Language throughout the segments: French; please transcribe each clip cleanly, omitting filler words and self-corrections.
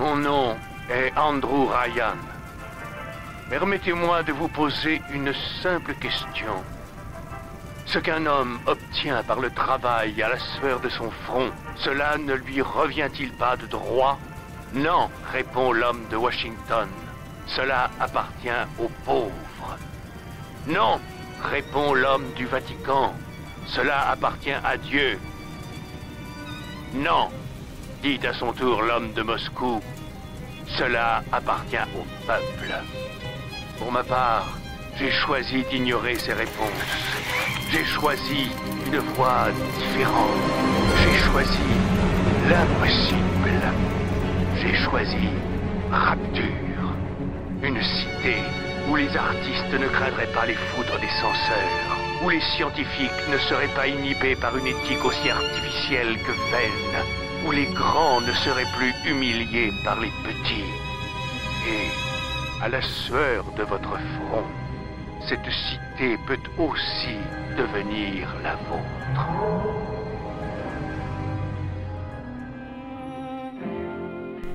Mon nom est Andrew Ryan. Permettez-moi de vous poser une simple question. Ce qu'un homme obtient par le travail à la sueur de son front, cela ne lui revient-il pas de droit? Non, répond l'homme de Washington. Cela appartient aux pauvres. Non, répond l'homme du Vatican. Cela appartient à Dieu. Non, dit à son tour l'homme de Moscou. Cela appartient au peuple. Pour ma part, j'ai choisi d'ignorer ces réponses. J'ai choisi une voie différente. J'ai choisi l'impossible. J'ai choisi Rapture. Une cité où les artistes ne craindraient pas les foudres des censeurs, où les scientifiques ne seraient pas inhibés par une éthique aussi artificielle que vaine, où les grands ne seraient plus humiliés par les petits. Et à la sueur de votre front, cette cité peut aussi devenir la vôtre.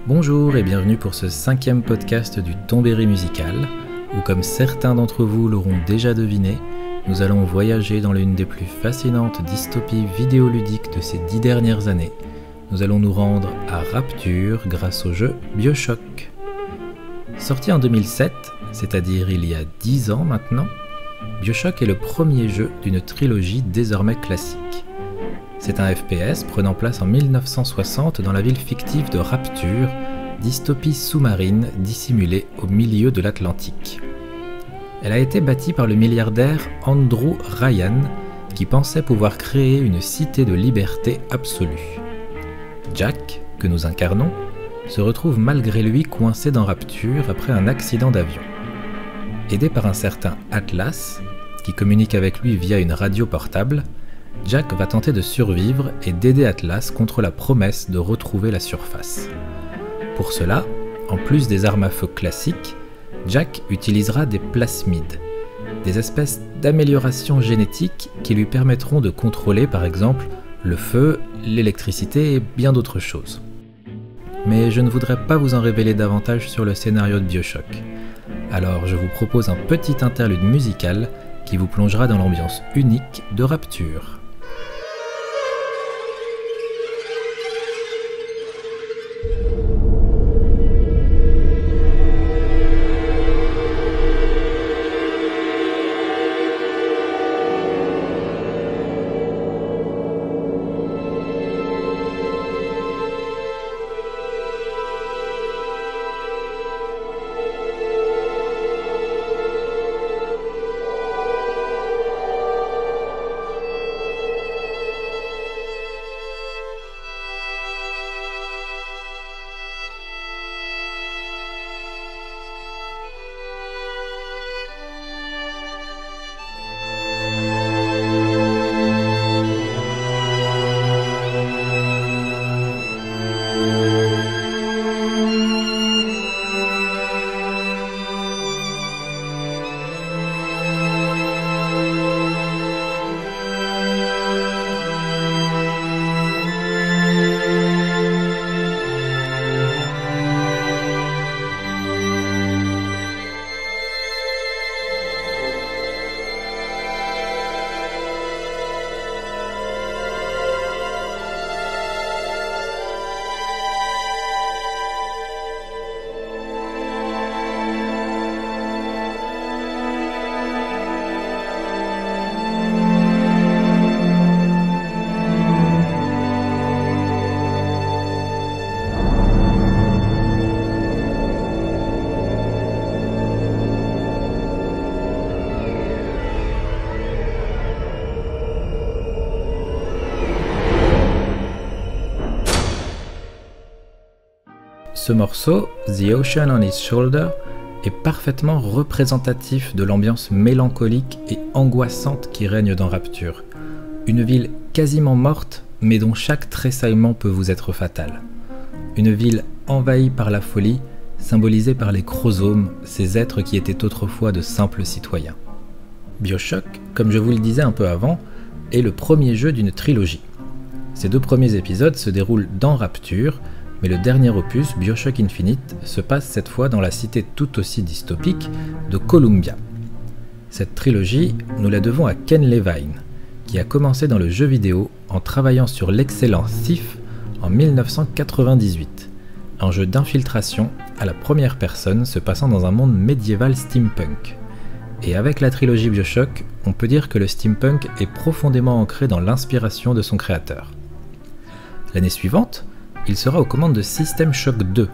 Bonjour et bienvenue pour ce 5e podcast du Tombéry Musical, où comme certains d'entre vous l'auront déjà deviné, nous allons voyager dans l'une des plus fascinantes dystopies vidéoludiques de ces 10 dernières années. Nous allons nous rendre à Rapture grâce au jeu Bioshock. Sorti en 2007, c'est-à-dire il y a 10 ans maintenant, Bioshock est le premier jeu d'une trilogie désormais classique. C'est un FPS prenant place en 1960 dans la ville fictive de Rapture, dystopie sous-marine dissimulée au milieu de l'Atlantique. Elle a été bâtie par le milliardaire Andrew Ryan, qui pensait pouvoir créer une cité de liberté absolue. Jack, que nous incarnons, se retrouve malgré lui coincé dans Rapture après un accident d'avion. Aidé par un certain Atlas, qui communique avec lui via une radio portable, Jack va tenter de survivre et d'aider Atlas contre la promesse de retrouver la surface. Pour cela, en plus des armes à feu classiques, Jack utilisera des plasmides, des espèces d'améliorations génétiques qui lui permettront de contrôler par exemple le feu, l'électricité et bien d'autres choses. Mais je ne voudrais pas vous en révéler davantage sur le scénario de Bioshock. Alors je vous propose un petit interlude musical qui vous plongera dans l'ambiance unique de Rapture. Ce morceau, The Ocean on Its Shoulder, est parfaitement représentatif de l'ambiance mélancolique et angoissante qui règne dans Rapture. Une ville quasiment morte, mais dont chaque tressaillement peut vous être fatal. Une ville envahie par la folie, symbolisée par les Crozomes, ces êtres qui étaient autrefois de simples citoyens. Bioshock, comme je vous le disais un peu avant, est le premier jeu d'une trilogie. Ces 2 premiers épisodes se déroulent dans Rapture, mais le dernier opus, Bioshock Infinite, se passe cette fois dans la cité tout aussi dystopique de Columbia. Cette trilogie, nous la devons à Ken Levine, qui a commencé dans le jeu vidéo en travaillant sur l'excellent Sif en 1998, un jeu d'infiltration à la première personne se passant dans un monde médiéval steampunk. Et avec la trilogie Bioshock, on peut dire que le steampunk est profondément ancré dans l'inspiration de son créateur. L'année suivante, il sera aux commandes de System Shock 2,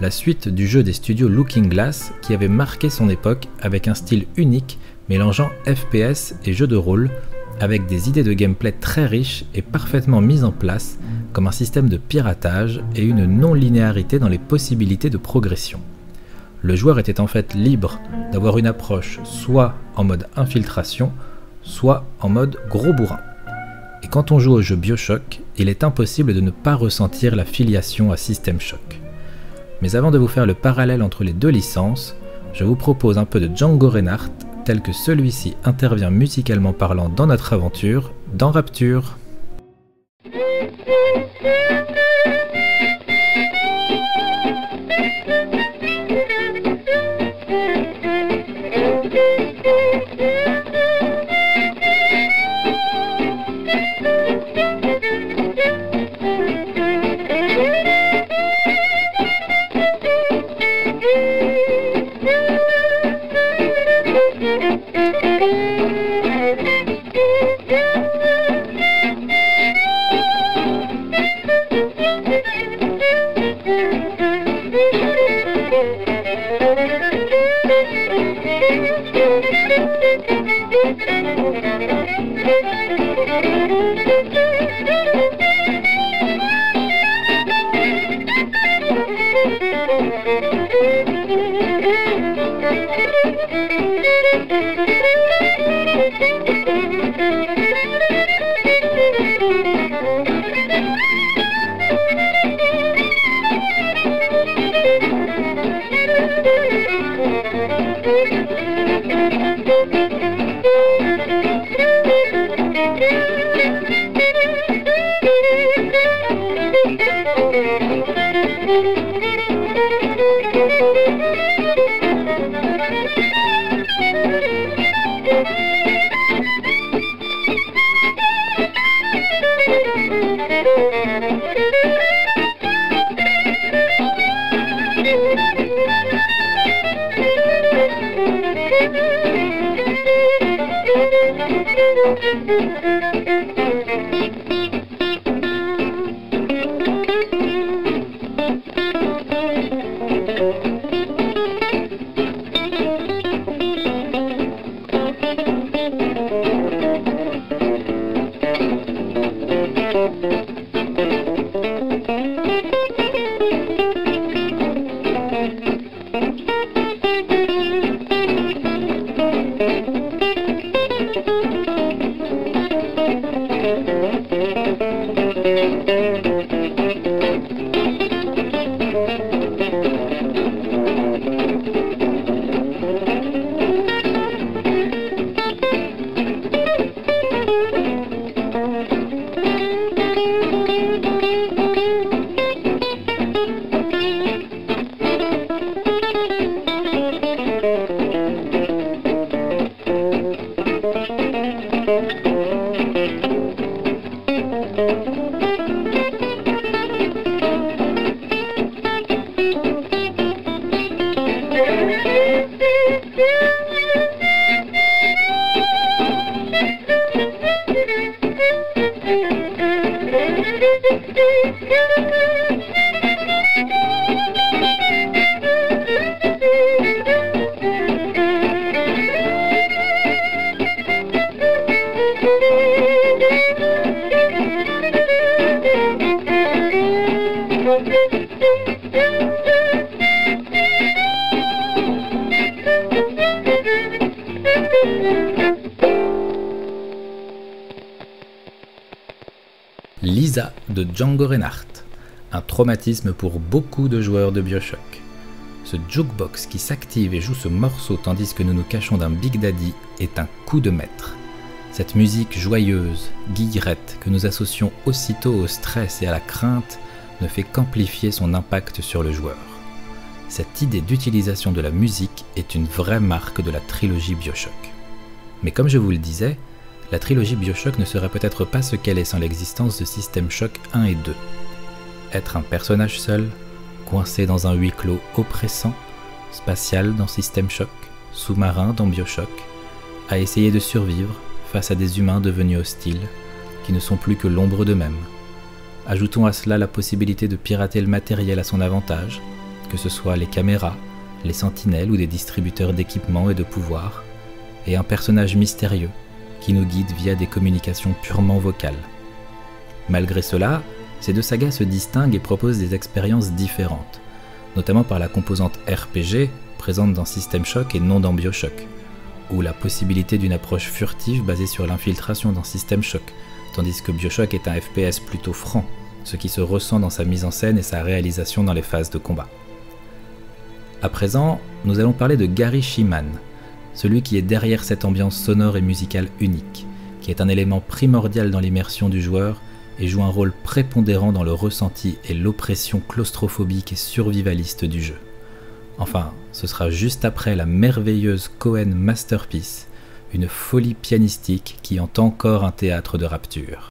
la suite du jeu des studios Looking Glass qui avait marqué son époque avec un style unique mélangeant FPS et jeux de rôle, avec des idées de gameplay très riches et parfaitement mises en place, comme un système de piratage et une non-linéarité dans les possibilités de progression. Le joueur était en fait libre d'avoir une approche soit en mode infiltration, soit en mode gros bourrin. Et quand on joue au jeu Bioshock, il est impossible de ne pas ressentir la filiation à System Shock. Mais avant de vous faire le parallèle entre les deux licences, je vous propose un peu de Django Reinhardt, tel que celui-ci intervient musicalement parlant dans notre aventure, dans Rapture. Lisa de Django Reinhardt, un traumatisme pour beaucoup de joueurs de Bioshock. Ce jukebox qui s'active et joue ce morceau tandis que nous nous cachons d'un Big Daddy est un coup de maître. Cette musique joyeuse, guillerette, que nous associons aussitôt au stress et à la crainte, ne fait qu'amplifier son impact sur le joueur. Cette idée d'utilisation de la musique est une vraie marque de la trilogie Bioshock. Mais comme je vous le disais, la trilogie Bioshock ne serait peut-être pas ce qu'elle est sans l'existence de System Shock 1 et 2. Être un personnage seul, coincé dans un huis clos oppressant, spatial dans System Shock, sous-marin dans Bioshock, à essayer de survivre face à des humains devenus hostiles, qui ne sont plus que l'ombre d'eux-mêmes. Ajoutons à cela la possibilité de pirater le matériel à son avantage, que ce soit les caméras, les sentinelles ou des distributeurs d'équipements et de pouvoirs, et un personnage mystérieux qui nous guide via des communications purement vocales. Malgré cela, ces deux sagas se distinguent et proposent des expériences différentes, notamment par la composante RPG présente dans System Shock et non dans Bioshock, ou la possibilité d'une approche furtive basée sur l'infiltration dans System Shock, tandis que Bioshock est un FPS plutôt franc, ce qui se ressent dans sa mise en scène et sa réalisation dans les phases de combat. À présent, nous allons parler de Garry Schyman, celui qui est derrière cette ambiance sonore et musicale unique, qui est un élément primordial dans l'immersion du joueur et joue un rôle prépondérant dans le ressenti et l'oppression claustrophobique et survivaliste du jeu. Enfin, ce sera juste après la merveilleuse Cohen Masterpiece, une folie pianistique qui hante encore un théâtre de Rapture.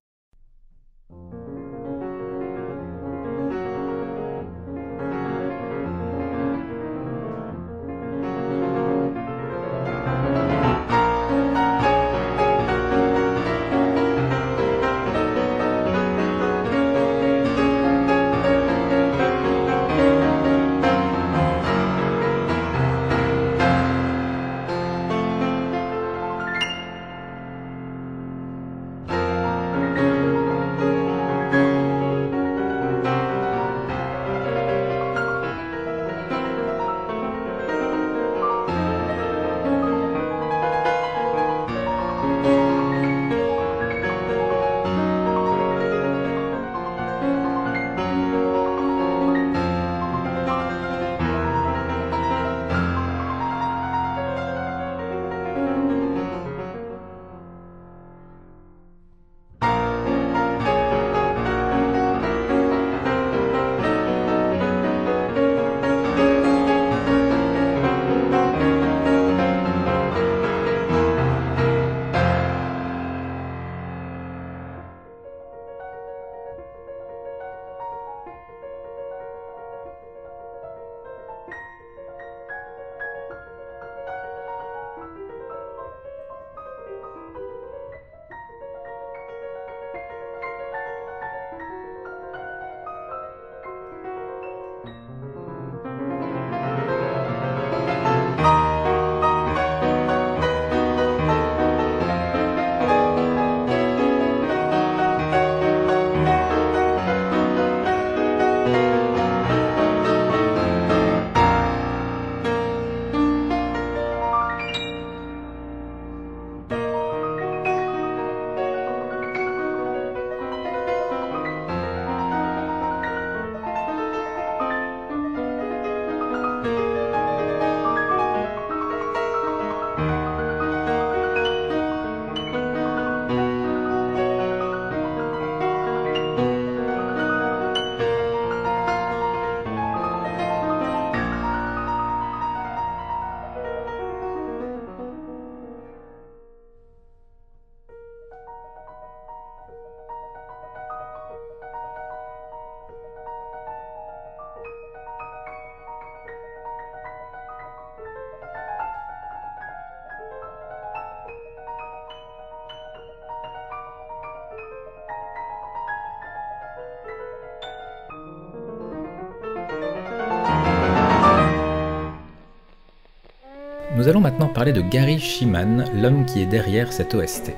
Nous allons maintenant parler de Garry Schyman, l'homme qui est derrière cette OST.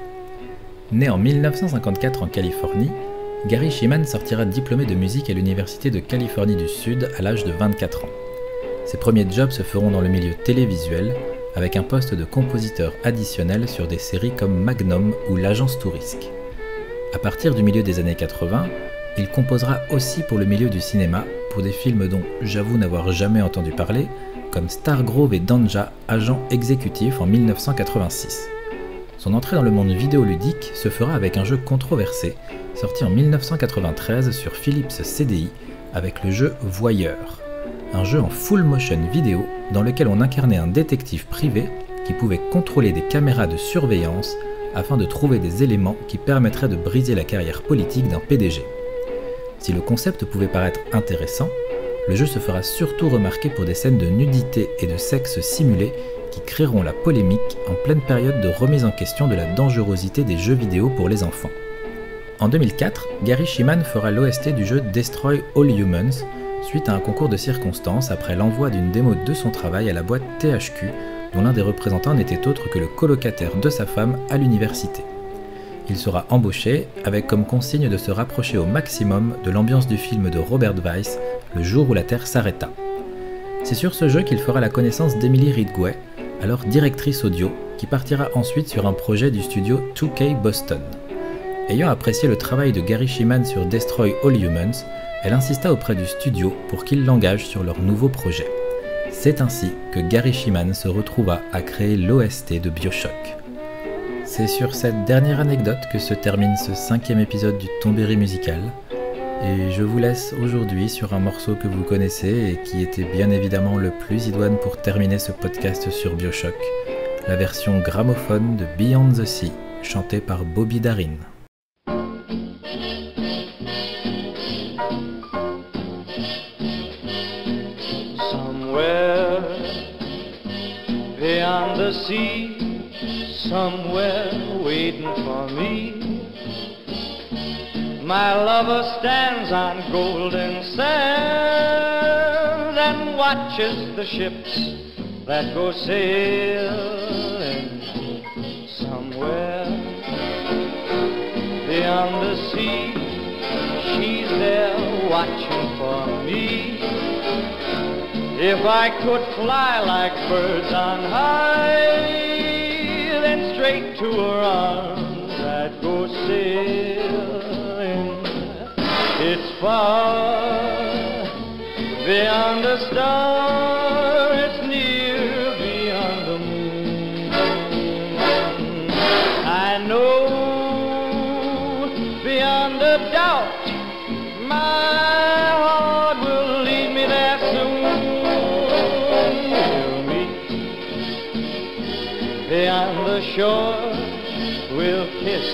Né en 1954 en Californie, Garry Schyman sortira diplômé de musique à l'Université de Californie du Sud à l'âge de 24 ans. Ses premiers jobs se feront dans le milieu télévisuel, avec un poste de compositeur additionnel sur des séries comme Magnum ou L'Agence Tourisque. À partir du milieu des années 80, il composera aussi pour le milieu du cinéma, pour des films dont j'avoue n'avoir jamais entendu parler, comme Stargrove et Danja, agent exécutif en 1986. Son entrée dans le monde vidéoludique se fera avec un jeu controversé, sorti en 1993 sur Philips CDI, avec le jeu Voyeur, un jeu en full motion vidéo dans lequel on incarnait un détective privé qui pouvait contrôler des caméras de surveillance afin de trouver des éléments qui permettraient de briser la carrière politique d'un PDG. Si le concept pouvait paraître intéressant, le jeu se fera surtout remarquer pour des scènes de nudité et de sexe simulés qui créeront la polémique en pleine période de remise en question de la dangerosité des jeux vidéo pour les enfants. En 2004, Garry Schyman fera l'OST du jeu Destroy All Humans suite à un concours de circonstances après l'envoi d'une démo de son travail à la boîte THQ, dont l'un des représentants n'était autre que le colocataire de sa femme à l'université. Il sera embauché avec comme consigne de se rapprocher au maximum de l'ambiance du film de Robert Wise, Le jour où la Terre s'arrêta. C'est sur ce jeu qu'il fera la connaissance d'Emily Ridgway, alors directrice audio, qui partira ensuite sur un projet du studio 2K Boston. Ayant apprécié le travail de Garry Schyman sur Destroy All Humans, elle insista auprès du studio pour qu'il l'engage sur leur nouveau projet. C'est ainsi que Garry Schyman se retrouva à créer l'OST de Bioshock. C'est sur cette dernière anecdote que se termine ce 5e épisode du Tombéry Musical, et je vous laisse aujourd'hui sur un morceau que vous connaissez et qui était bien évidemment le plus idoine pour terminer ce podcast sur Bioshock, la version gramophone de Beyond the Sea, chantée par Bobby Darin. Somewhere beyond the sea, somewhere waiting for me, my lover stands on golden sands and watches the ships that go sailing. Somewhere beyond the sea, she's there watching for me. If I could fly like birds on high, then straight to her arms I'd go sailing. It's far beyond the star, it's near beyond the moon. I know beyond a doubt my heart will lead me there soon. We'll meet beyond the shore, we'll kiss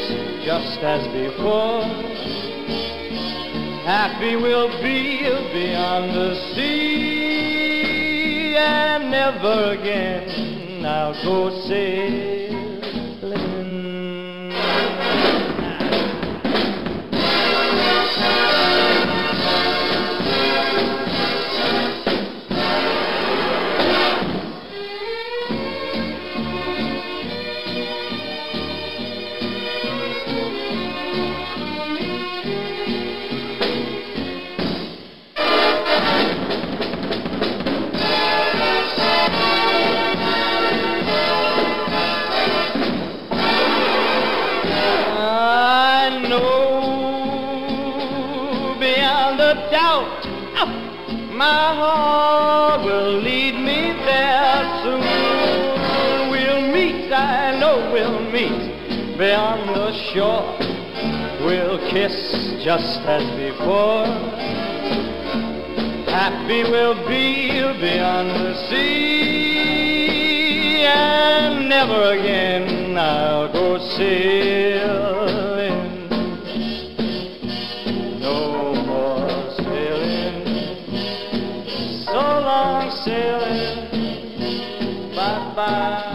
just as before. Happy we'll be beyond the sea, and never again I'll go sailing. My heart will lead me there soon. We'll meet, I know we'll meet beyond the shore. We'll kiss just as before. Happy we'll be beyond the sea, and never again I'll go sailing. Sailing, bye-bye.